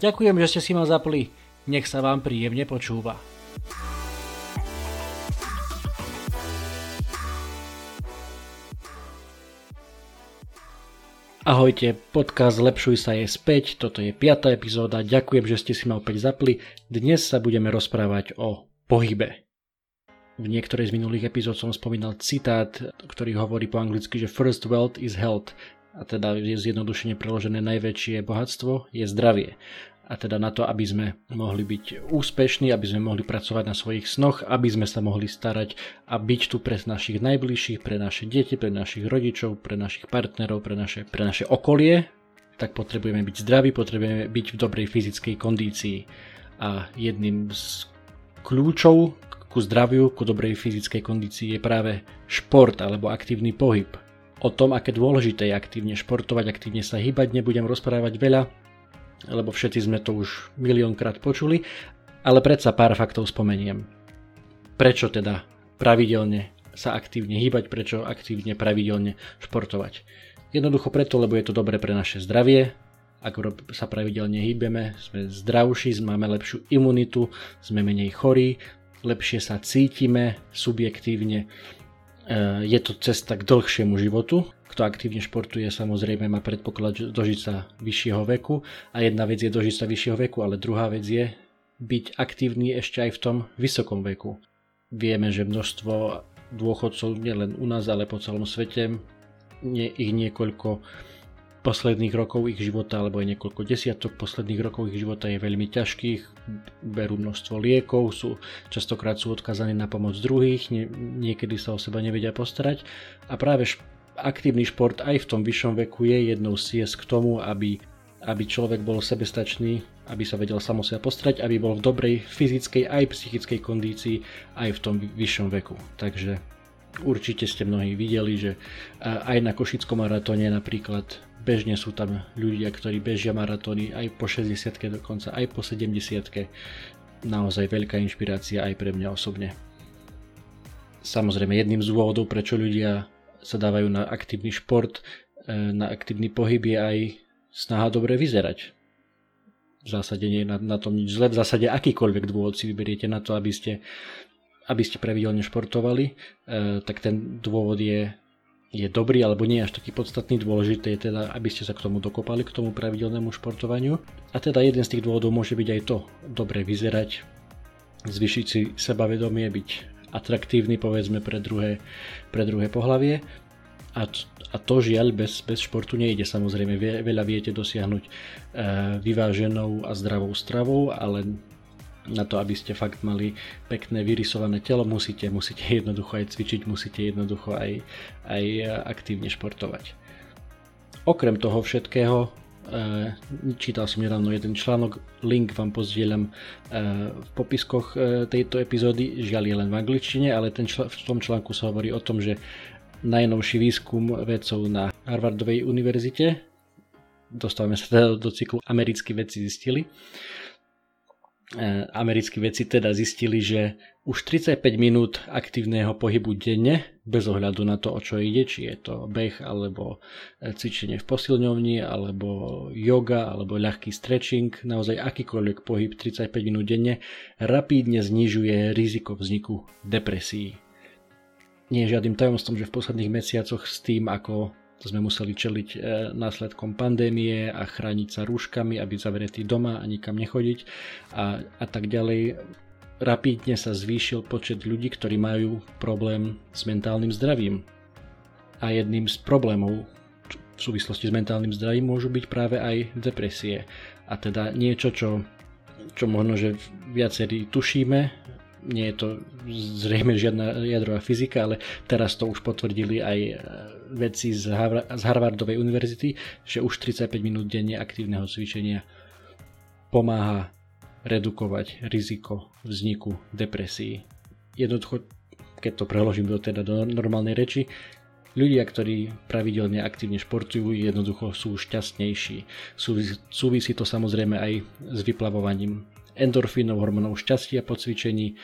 Ďakujem, že ste si ma zapli. Nech sa vám príjemne počúva. Ahojte, podcast Zlepšuj sa je späť. Toto je 5. epizóda. Ďakujem, že ste si ma opäť zapli. Dnes sa budeme rozprávať o pohybe. V niektorej z minulých epizód som spomínal citát, ktorý hovorí po anglicky, že first wealth is health. A teda je zjednodušene preložené najväčšie bohatstvo je zdravie. A teda na to, aby sme mohli byť úspešní, aby sme mohli pracovať na svojich snoch, aby sme sa mohli starať a byť tu pre našich najbližších, pre naše deti, pre našich rodičov, pre našich partnerov, pre naše okolie, tak potrebujeme byť zdraví, potrebujeme byť v dobrej fyzickej kondícii. A jedným z kľúčov ku zdraviu, ku dobrej fyzickej kondícii je práve šport alebo aktívny pohyb. O tom, aké dôležité je aktívne športovať, aktívne sa hýbať, nebudem rozprávať veľa, lebo všetci sme to už miliónkrát počuli, ale predsa pár faktov spomeniem. Prečo teda pravidelne sa aktívne hýbať, prečo aktívne pravidelne športovať? Jednoducho preto, lebo je to dobré pre naše zdravie. Ak sa pravidelne hýbeme, sme zdravší, máme lepšiu imunitu, sme menej chorí, lepšie sa cítime subjektívne. Je to cesta k dlhšiemu životu. Kto aktívne športuje, samozrejme má predpoklad dožiť sa vyššieho veku. A jedna vec je dožiť sa vyššieho veku, ale druhá vec je byť aktívny ešte aj v tom vysokom veku. Vieme, že množstvo dôchodcov, nielen u nás, ale po celom svete, ich niekoľko posledných rokov ich života, alebo aj niekoľko desiatok posledných rokov ich života je veľmi ťažkých, berú množstvo liekov, častokrát sú odkazaní na pomoc druhých, niekedy sa o seba nevedia postarať a práve aktívny šport aj v tom vyššom veku je jednou z ciest k tomu, aby človek bol sebestačný, aby sa vedel sám o seba postarať, aby bol v dobrej fyzickej aj psychickej kondícii aj v tom vyššom veku. Takže určite ste mnohí videli, že aj na Košickom maratóne napríklad bežne sú tam ľudia, ktorí bežia maratóny aj po 60-ke, dokonca aj po 70-ke. Naozaj veľká inšpirácia aj pre mňa osobne. Samozrejme jedným z dôvodov, prečo ľudia sa dávajú na aktívny šport, na aktívny pohyb je aj snaha dobre vyzerať. V zásade nie je na tom nič zle, v zásade akýkoľvek dôvod si vyberiete na to, aby ste pravidelne športovali, tak ten dôvod je dobrý alebo nie až taký podstatný. Dôležité je teda, aby ste sa k tomu dokopali, k tomu pravidelnému športovaniu. A teda jeden z tých dôvodov môže byť aj to, dobre vyzerať, zvýšiť si sebavedomie, byť atraktívny povedzme pre druhé pohlavie. A to žiaľ bez športu nejde, samozrejme veľa viete dosiahnuť vyváženou a zdravou stravou, ale na to, aby ste fakt mali pekné vyrysované telo, musíte jednoducho aj cvičiť, musíte jednoducho aj aktívne športovať. Okrem toho všetkého, čítal som nedávno jeden článok, link vám pozdieľam v popiskoch tejto epizódy, žiaľ je len v angličtine, ale v tom článku sa hovorí o tom, že najnovší výskum vedcov na Harvardovej univerzite, dostávame sa teda do cyklu Americkí vedci teda zistili, že už 35 minút aktívneho pohybu denne, bez ohľadu na to, o čo ide, či je to beh, alebo cvičenie v posilňovni, alebo yoga, alebo ľahký stretching, naozaj akýkoľvek pohyb 35 minút denne, rapídne znižuje riziko vzniku depresií. Nie je žiadnym tajomstvom, že v posledných mesiacoch s tým, ako sme museli čeliť následkom pandémie a chrániť sa rúškami a byť zavretí doma a nikam nechodiť a tak ďalej. Rapídne sa zvýšil počet ľudí, ktorí majú problém s mentálnym zdravím. A jedným z problémov v súvislosti s mentálnym zdravím môžu byť práve aj depresie. A teda niečo, čo možno, že viacerí tušíme, nie je to zrejme žiadna jadrová fyzika, ale teraz to už potvrdili aj vedci z Harvardovej univerzity, že už 35 minút denne aktívneho cvičenia pomáha redukovať riziko vzniku depresií. Jednoducho, keď to preložím do normálnej reči, ľudia, ktorí pravidelne aktívne športujú, jednoducho sú šťastnejší. Súvisí to samozrejme aj s vyplavovaním endorfínov, hormónov šťastia po cvičení.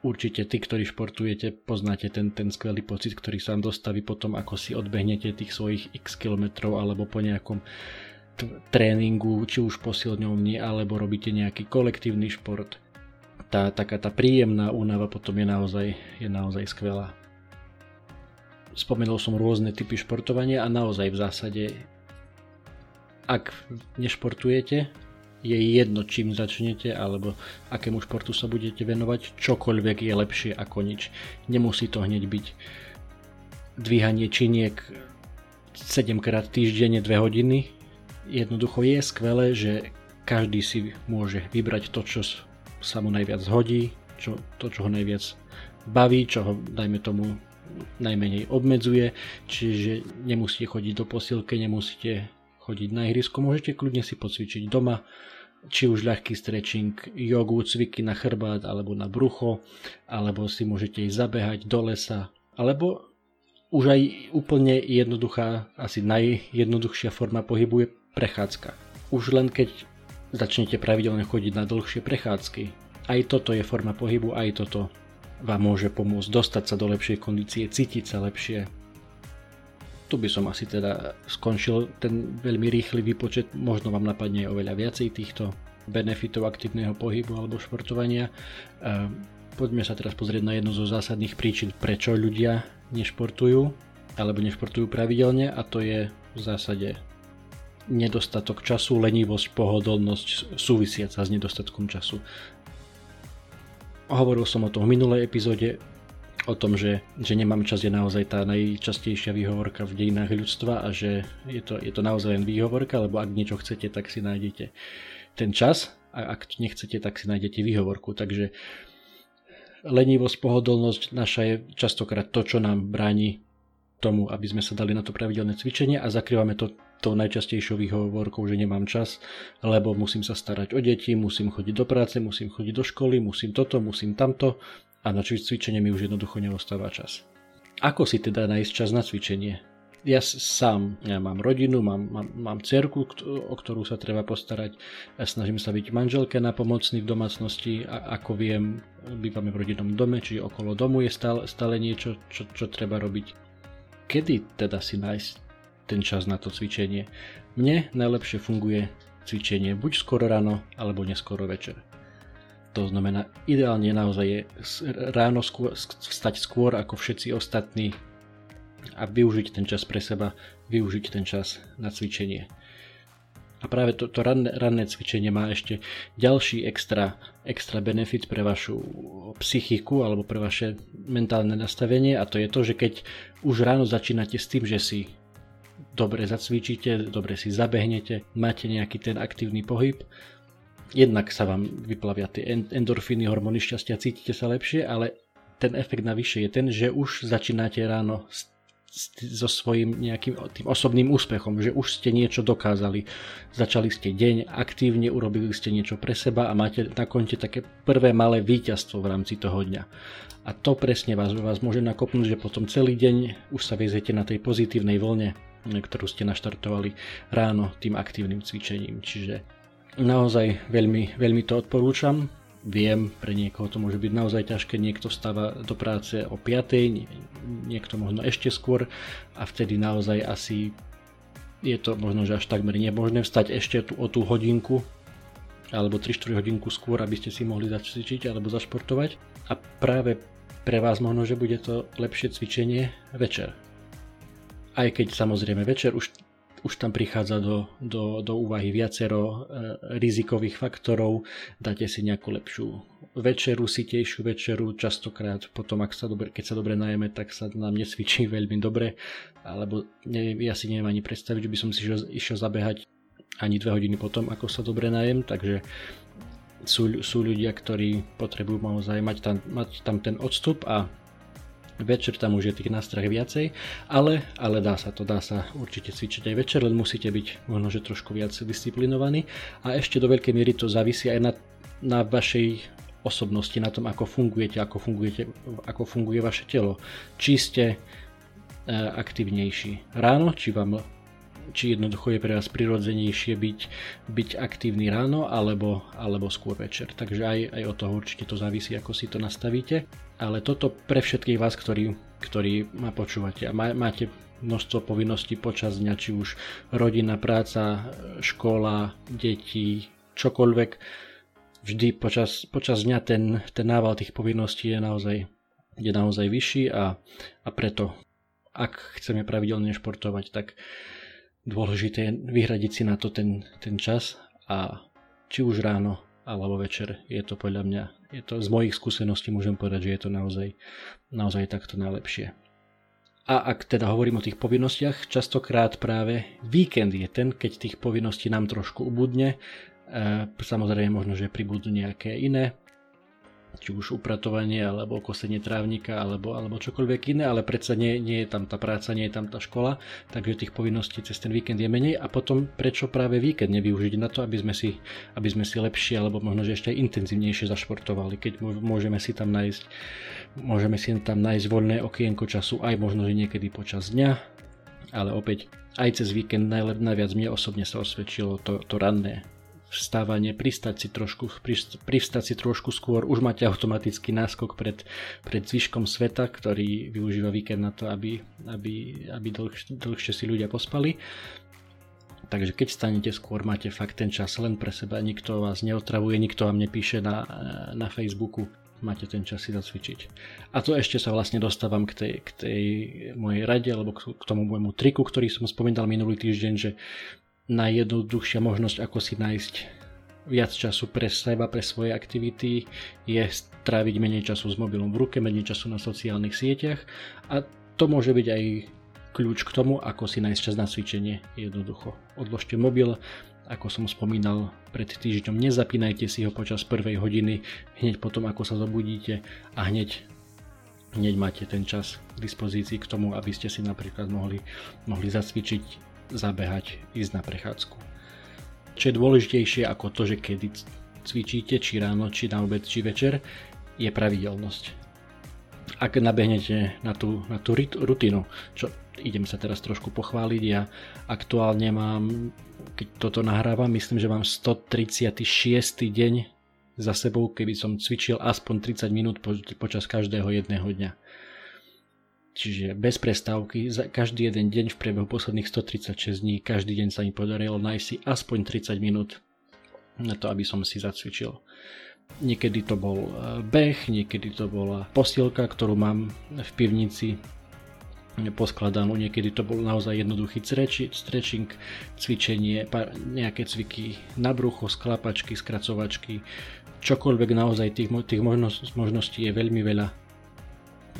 Určite tí, ktorí športujete, poznáte ten skvelý pocit, ktorý sa vám dostaví potom, ako si odbehnete tých svojich x kilometrov alebo po nejakom tréningu, či už posilňovni, alebo robíte nejaký kolektívny šport. Taká tá príjemná únava potom je naozaj skvelá. Spomenul som rôzne typy športovania a naozaj v zásade, ak nešportujete, je jedno, čím začnete alebo akému športu sa budete venovať, čokoľvek je lepšie ako nič. Nemusí to hneď byť dvíhanie činiek 7-krát týždenne 2 hodiny. Jednoducho je skvelé, že každý si môže vybrať to, čo sa mu najviac hodí, čo ho najviac baví, čo ho, dajme tomu, najmenej obmedzuje, čiže nemusíte chodiť do posilky, nemusíte chodiť na ihrisko, môžete kľudne si pocvičiť doma, či už ľahký stretching, jogu, cviky na chrbát alebo na brucho, alebo si môžete ísť zabehať do lesa, alebo už aj úplne jednoduchá, asi najjednoduchšia forma pohybu je prechádzka. Už len keď začnete pravidelne chodiť na dlhšie prechádzky, aj toto je forma pohybu, aj toto vám môže pomôcť dostať sa do lepšej kondície, cítiť sa lepšie. Tu by som asi teda skončil ten veľmi rýchly výpočet, možno vám napadne oveľa viacej týchto benefitov aktívneho pohybu alebo športovania. Poďme sa teraz pozrieť na jednu zo zásadných príčin, prečo ľudia nešportujú alebo nešportujú pravidelne, a to je v zásade nedostatok času, lenivosť, pohodlnosť súvisiaca s nedostatkom času. Hovoril som o tom v minulej epizóde, o tom, že nemám čas je naozaj tá najčastejšia výhovorka v dejinách ľudstva a že je to naozaj len výhovorka, lebo ak niečo chcete, tak si nájdete ten čas, a ak nechcete, tak si nájdete výhovorku. Takže lenivosť, pohodlnosť naša je častokrát to, čo nám bráni tomu, aby sme sa dali na to pravidelné cvičenie, a zakrývame to tou najčastejšou výhovorkou, že nemám čas, lebo musím sa starať o deti, musím chodiť do práce, musím chodiť do školy, musím toto, musím tamto. A na cvičenie mi už jednoducho neostáva čas. Ako si teda nájsť čas na cvičenie? Ja mám rodinu, mám dcerku, o ktorú sa treba postarať, ja snažím sa byť manželke napomocný v domácnosti, a ako viem, bývame v rodinnom dome, čiže okolo domu je stále niečo, čo treba robiť. Kedy teda si nájsť ten čas na to cvičenie? Mne najlepšie funguje cvičenie buď skoro ráno, alebo neskoro večer. To znamená, ideálne naozaj je ráno vstať skôr ako všetci ostatní a využiť ten čas pre seba, využiť ten čas na cvičenie. A práve to ranné cvičenie má ešte ďalší extra benefit pre vašu psychiku alebo pre vaše mentálne nastavenie, a to je to, že keď už ráno začínate s tým, že si dobre zacvičíte, dobre si zabehnete, máte nejaký ten aktívny pohyb, jednak sa vám vyplavia tie endorfíny, hormóny šťastia, cítite sa lepšie, ale ten efekt navyše je ten, že už začínate ráno so svojím nejakým tým osobným úspechom, že už ste niečo dokázali. Začali ste deň aktívne, urobili ste niečo pre seba a máte na konte také prvé malé víťazstvo v rámci toho dňa. A to presne vás môže nakopnúť, že potom celý deň už sa veziete na tej pozitívnej vlne, ktorú ste naštartovali ráno tým aktívnym cvičením. Čiže naozaj veľmi, veľmi to odporúčam. Viem, pre niekoho to môže byť naozaj ťažké, niekto vstáva do práce o 5, niekto možno ešte skôr, a vtedy naozaj asi je to možno, že až takmer nemožné vstať ešte o tú hodinku alebo 3-4 hodinku skôr, aby ste si mohli zacvičiť alebo zašportovať, a práve pre vás možno, že bude to lepšie cvičenie večer. Aj keď samozrejme večer už tam prichádza do úvahy viacero rizikových faktorov, dáte si nejakú lepšiu večeru, sitejšiu večeru, častokrát potom, keď sa dobre najeme, tak sa nám nesvičí veľmi dobre, alebo ja si neviem ani predstaviť, že by som si išiel zabehať ani 2 hodiny potom, ako sa dobre najem, takže sú ľudia, ktorí potrebujú naozaj mať tam ten odstup, a večer tam už je tých nástrah viacej, ale dá sa určite cvičiť aj večer, len musíte byť možno, že trošku viac disciplinovaní, a ešte do veľkej miery to závisí aj na na vašej osobnosti, na tom, ako funguje vaše telo. Či ste aktivnejší ráno, či jednoducho je pre vás prirodzenejšie byť aktívny ráno alebo skôr večer. Takže aj od toho určite to závisí, ako si to nastavíte. Ale toto pre všetkých vás, ktorí ma počúvate a máte množstvo povinností počas dňa, či už rodina, práca, škola, deti, čokoľvek. Vždy počas dňa ten nával tých povinností je naozaj vyšší a preto, ak chceme pravidelne športovať, tak dôležité je vyhradiť si na to ten čas, a či už ráno alebo večer, je to podľa mňa, z mojich skúseností môžem povedať, že je to naozaj takto najlepšie. A ak teda hovorím o tých povinnostiach, častokrát práve víkend je ten, keď tých povinností nám trošku ubudne. Samozrejme možno, že pribudú nejaké iné, či už upratovanie, alebo kosenie trávnika, alebo čokoľvek iné, ale predsa nie je tam tá práca, nie je tam tá škola, takže tých povinností cez ten víkend je menej. A potom prečo práve víkend nevyužiť na to, aby sme si lepšie, alebo možno, že ešte aj intenzívnejšie zašportovali, keď môžeme si tam nájsť voľné okienko času, aj možno, že niekedy počas dňa, ale opäť aj cez víkend najviac mne osobne sa osvedčilo to ranné vstávanie, pristať si trošku skôr, už máte automatický náskok pred zvyškom sveta, ktorý využíva víkend na to, aby dlhšie si ľudia pospali. Takže keď stanete skôr, máte fakt ten čas len pre seba, nikto vás neotravuje, nikto vám nepíše na Facebooku, máte ten čas si zacvičiť. A to ešte sa vlastne dostávam k tej mojej rade, alebo k tomu môjmu triku, ktorý som spomínal minulý týždeň, že najjednoduchšia možnosť, ako si nájsť viac času pre seba, pre svoje aktivity, je stráviť menej času s mobilom v ruke, menej času na sociálnych sieťach, a to môže byť aj kľúč k tomu, ako si nájsť čas na cvičenie. Jednoducho odložte mobil, ako som spomínal pred týždňom, nezapínajte si ho počas prvej hodiny, hneď potom, ako sa zobudíte, a hneď máte ten čas k dispozícii k tomu, aby ste si napríklad mohli zacvičiť, zabehať, ísť na prechádzku. Čo je dôležitejšie ako to, že kedy cvičíte, či ráno, či na obed, či večer, je pravidelnosť. Ak nabehnete na tú rutinu, čo idem sa teraz trošku pochváliť, ja aktuálne mám, keď toto nahrávam, myslím, že mám 136. deň za sebou, keby som cvičil aspoň 30 minút počas každého jedného dňa. Čiže bez prestávky, za každý jeden deň v priebehu posledných 136 dní, každý deň sa mi podarilo nájsť si aspoň 30 minút na to, aby som si zacvičil. Niekedy to bol beh, niekedy to bola posilka, ktorú mám v pivnici poskladanú, niekedy to bol naozaj jednoduchý stretching, cvičenie, nejaké cviky na brucho, sklapačky, skracovačky, čokoľvek, naozaj tých možností je veľmi veľa.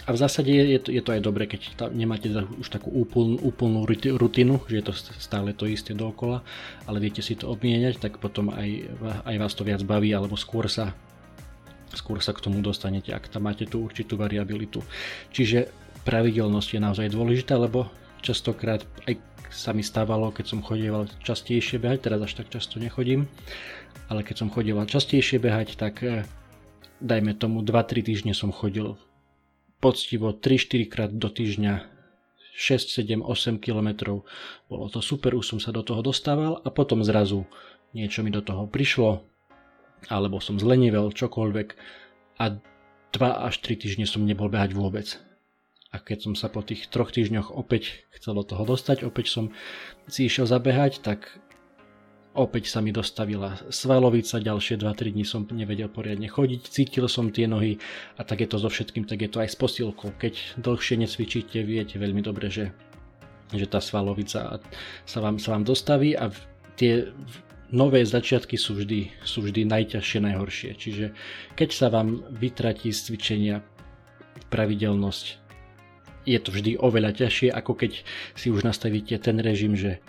A v zásade je to aj dobre, keď nemáte už takú úplnú rutinu, že je to stále to isté dookola, ale viete si to obmieniať, tak potom aj vás to viac baví, alebo skôr sa k tomu dostanete, ak tam máte tú určitú variabilitu. Čiže pravidelnosť je naozaj dôležitá, lebo častokrát aj sa mi stávalo, keď som chodieval častejšie behať, teraz až tak často nechodím, ale keď som chodieval častejšie behať, tak dajme tomu 2-3 týždne som chodil poctivo 3-4 krát do týždňa, 6-7-8 kilometrov. Bolo to super, už som sa do toho dostával, a potom zrazu niečo mi do toho prišlo, alebo som zlenivel, čokoľvek, a 2-3 týždne som nebol behať vôbec. A keď som sa po tých 3 týždňoch opäť chcel do toho dostať, opäť som si išiel zabehať, tak opäť sa mi dostavila svalovica, ďalšie 2-3 dní som nevedel poriadne chodiť, cítil som tie nohy, a tak je to so všetkým, tak je to aj s posilkou. Keď dlhšie necvičíte, viete veľmi dobre, že tá svalovica sa vám dostaví, a tie nové začiatky sú vždy najťažšie, najhoršie. Čiže keď sa vám vytratí z cvičenia pravidelnosť, je to vždy oveľa ťažšie, ako keď si už nastavíte ten režim, že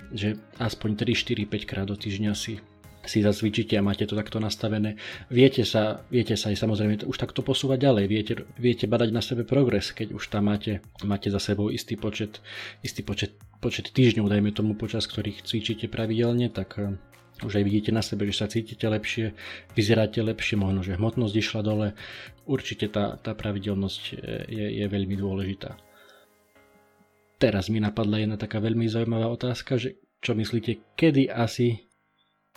aspoň 3-4-5 krát do týždňa si zacvičíte, a máte to takto nastavené. Viete sa aj samozrejme už takto posúvať ďalej, viete badať na sebe progres, keď už tam máte za sebou istý počet týždňov, dajme tomu, počas ktorých cvičíte pravidelne, tak už aj vidíte na sebe, že sa cítite lepšie, vyzeráte lepšie, možno, že hmotnosť išla dole. Určite tá pravidelnosť je veľmi dôležitá. Teraz mi napadla jedna taká veľmi zaujímavá otázka, že čo myslíte, kedy asi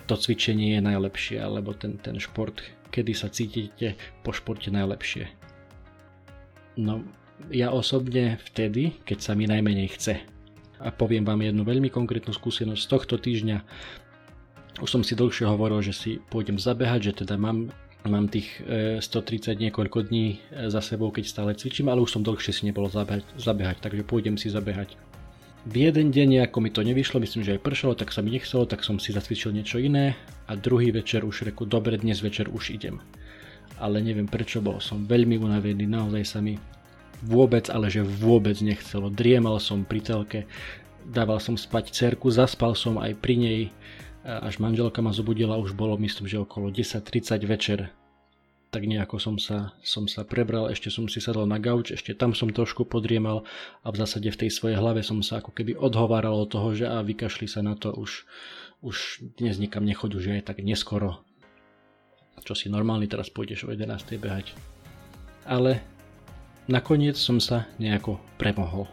to cvičenie je najlepšie, alebo ten šport, kedy sa cítite po športe najlepšie? No, ja osobne vtedy, keď sa mi najmenej chce. A poviem vám jednu veľmi konkrétnu skúsenosť z tohto týždňa. Už som si dlhšie hovoril, že si pôjdem zabehať, že teda mám tých 130 niekoľko dní za sebou, keď stále cvičím, ale už som dlhšie si nebol zabehať, takže pôjdem si zabehať. V jeden deň nejako mi to nevyšlo, myslím, že aj pršalo, tak sa mi nechcelo, tak som si zacvičil niečo iné a druhý večer už reku, dobre, dnes večer už idem. Ale neviem prečo, bol som veľmi unavený, naozaj sa mi vôbec, ale že vôbec nechcelo. Driemal som pri telke, dával som spať dcerku, zaspal som aj pri nej. Až manželka ma zobudila, už bolo myslím, že okolo 10:30 večer. Tak nejako som sa prebral, ešte som si sadol na gauč, ešte tam som trošku podriemal a v zásade v tej svojej hlave som sa ako keby odhováral od toho, že a vykašli sa na to, už dnes nikam nechoď, už je tak neskoro. Čo si normálny, teraz pôjdeš o 11:00 behať. Ale nakoniec som sa nejako premohol.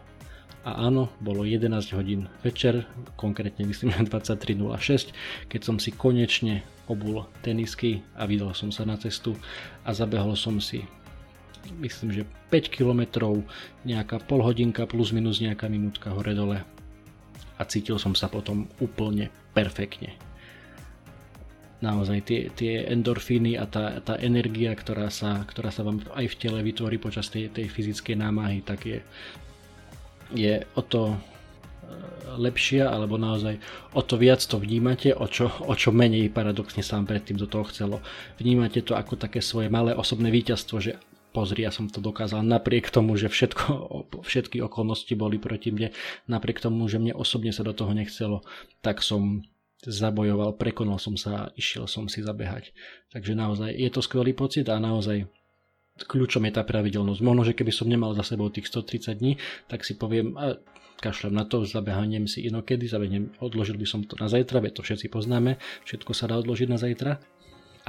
A áno, bolo 11 hodín večer, konkrétne myslím na 23:06, keď som si konečne obul tenisky a vydal som sa na cestu a zabehol som si, myslím, že 5 km, nejaká polhodinka plus minus nejaká minútka hore dole a cítil som sa potom úplne perfektne. Naozaj tie endorfíny a tá energia, ktorá sa vám aj v tele vytvorí počas tej fyzickej námahy, tak je o to lepšia, alebo naozaj o to viac to vnímate, o čo menej paradoxne sám predtým do toho chcelo. Vnímate to ako také svoje malé osobné víťazstvo, že pozri, ja som to dokázal napriek tomu, že všetky okolnosti boli proti mne, napriek tomu, že mne osobne sa do toho nechcelo, tak som zabojoval, prekonal som sa a išiel som si zabehať. Takže naozaj je to skvelý pocit a naozaj kľúčom je tá pravidelnosť. Možno, že keby som nemal za sebou tých 130 dní, tak si poviem, a kašľam na to, zabehaniem si inokedy, odložil by som to na zajtra, veď to všetci poznáme, všetko sa dá odložiť na zajtra.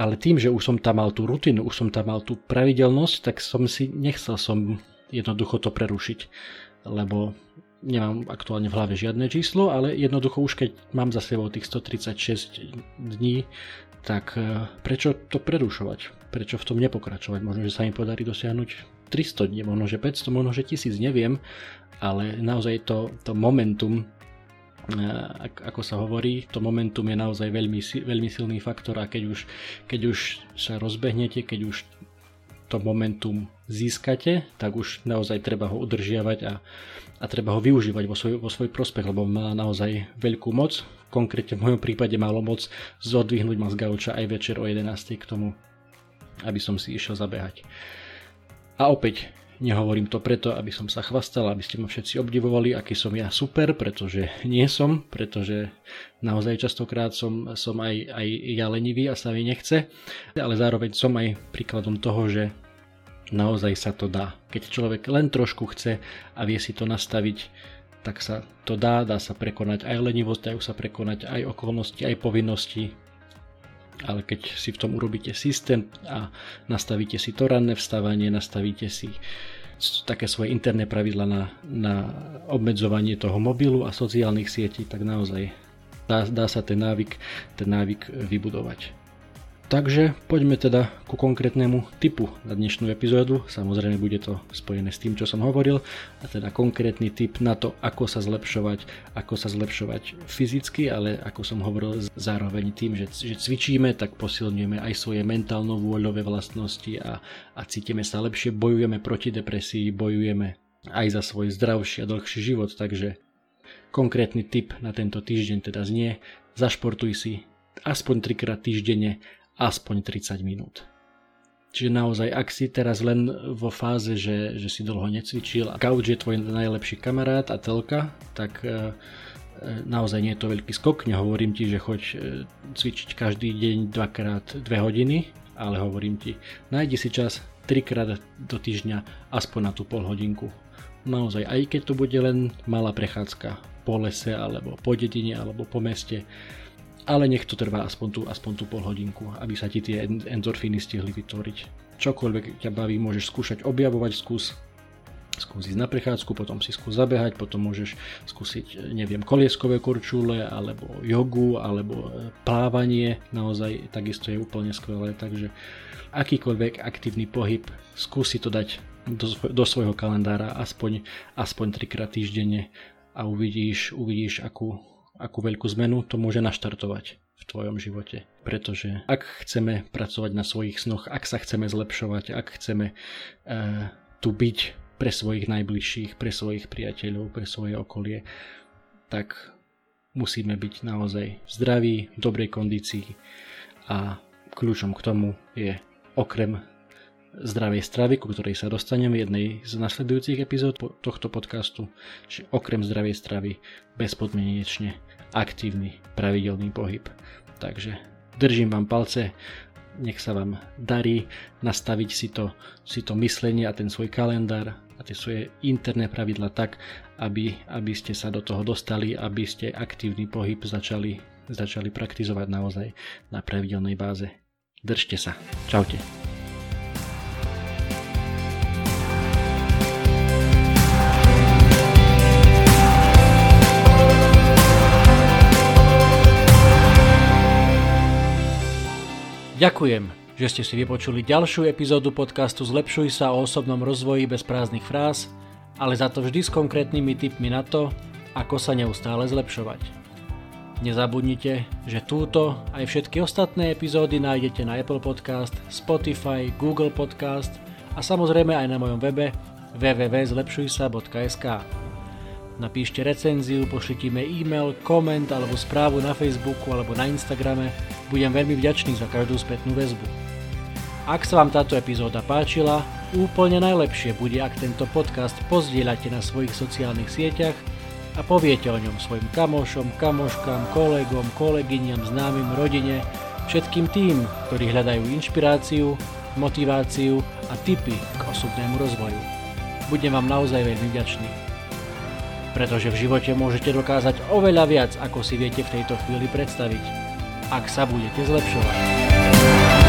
Ale tým, že už som tam mal tú rutinu, už som tam mal tú pravidelnosť, tak nechcel som jednoducho to prerušiť, lebo nemám aktuálne v hlave žiadne číslo, ale jednoducho už keď mám za sebou tých 136 dní, tak prečo to prerušovať? Prečo v tom nepokračovať? Možno, že sa im podarí dosiahnuť 300 dní, možno, že 500, možno, že 1000, neviem, ale naozaj to momentum, ako sa hovorí, to momentum je naozaj veľmi, veľmi silný faktor a keď už sa rozbehnete, keď už to momentum získate, tak už naozaj treba ho udržiavať a treba ho využívať vo svoj prospech, lebo má naozaj veľkú moc. Konkrétne v mojom prípade malo moc zodvihnúť ma z gauča aj večer o 11:00 k tomu, aby som si išiel zabehať. A opäť nehovorím to preto, aby som sa chvastal, aby ste ma všetci obdivovali, aký som ja super, pretože nie som, pretože naozaj častokrát som aj ja lenivý a sa mi nechce, ale zároveň som aj príkladom toho, že naozaj sa to dá. Keď človek len trošku chce a vie si to nastaviť, tak sa to dá sa prekonať aj lenivosť, dajú sa prekonať aj okolnosti, aj povinnosti. Ale keď si v tom urobíte systém a nastavíte si to ranné vstávanie, nastavíte si také svoje interné pravidla na obmedzovanie toho mobilu a sociálnych sietí, tak naozaj dá sa ten návyk vybudovať. Takže poďme teda ku konkrétnemu tipu na dnešnú epizódu. Samozrejme bude to spojené s tým, čo som hovoril, a teda konkrétny tip na to, ako sa zlepšovať fyzicky, ale ako som hovoril, zároveň tým, že cvičíme, tak posilňujeme aj svoje mentálno-vôľové vlastnosti a cítime sa lepšie, bojujeme proti depresii, bojujeme aj za svoj zdravší a dlhší život. Takže konkrétny tip na tento týždeň teda znie: zašportuj si aspoň 3-krát týždenne, aspoň 30 minút. Čiže naozaj, ak si teraz len vo fáze, že si dlho necvičil a gauč je tvoj najlepší kamarát a telka, tak naozaj nie je to veľký skok. Nehovorím ti, že choď cvičiť každý deň 2x 2 hodiny, ale hovorím ti, nájdi si čas 3-krát do týždňa aspoň na tú polhodinku. Naozaj, aj keď to bude len malá prechádzka po lese, alebo po dedine, alebo po meste, ale nech to trvá aspoň tú polhodinku, aby sa ti tie endorfíny stihli vytvoriť. Čokoľvek ťa baví, môžeš skúšať objavovať, skús ísť na prechádzku, potom si skús zabehať, potom môžeš skúsiť, kolieskové korčule, alebo jogu, alebo plávanie, naozaj takisto je úplne skvelé, takže akýkoľvek aktívny pohyb, skúsi to dať do svojho kalendára aspoň 3-krát týždenne a uvidíš akú veľkú zmenu to môže naštartovať v tvojom živote. Pretože ak chceme pracovať na svojich snoch, ak sa chceme zlepšovať, ak chceme tu byť pre svojich najbližších, pre svojich priateľov, pre svoje okolie, tak musíme byť naozaj zdraví, v dobrej kondícii a kľúčom k tomu je okrem zdravej stravy, ku ktorej sa dostaneme v jednej z nasledujúcich epizód tohto podcastu, čiže okrem zdravej stravy bezpodmienečne aktívny pravidelný pohyb. Takže držím vám palce, nech sa vám darí nastaviť si to myslenie a ten svoj kalendár a tie svoje interné pravidla tak, aby ste sa do toho dostali, aby ste aktívny pohyb začali praktizovať naozaj na pravidelnej báze. Držte sa. Čaute. Ďakujem, že ste si vypočuli ďalšiu epizódu podcastu Zlepšuj sa o osobnom rozvoji bez prázdnych fráz, ale za to vždy s konkrétnymi tipmi na to, ako sa neustále zlepšovať. Nezabudnite, že túto aj všetky ostatné epizódy nájdete na Apple Podcast, Spotify, Google Podcast a samozrejme aj na mojom webe www.zlepšujsa.sk. Napíšte recenziu, pošlite mi e-mail, koment alebo správu na Facebooku alebo na Instagrame. Budem veľmi vďačný za každú spätnú väzbu. Ak sa vám táto epizóda páčila, úplne najlepšie bude, ak tento podcast pozdieľate na svojich sociálnych sieťach a poviete o ňom svojim kamošom, kamoškám, kolegom, kolegyňam, známym, rodine, všetkým tým, ktorí hľadajú inšpiráciu, motiváciu a tipy k osobnému rozvoju. Budem vám naozaj veľmi vďačný. Pretože v živote môžete dokázať oveľa viac, ako si viete v tejto chvíli predstaviť, ak sa budete zlepšovať.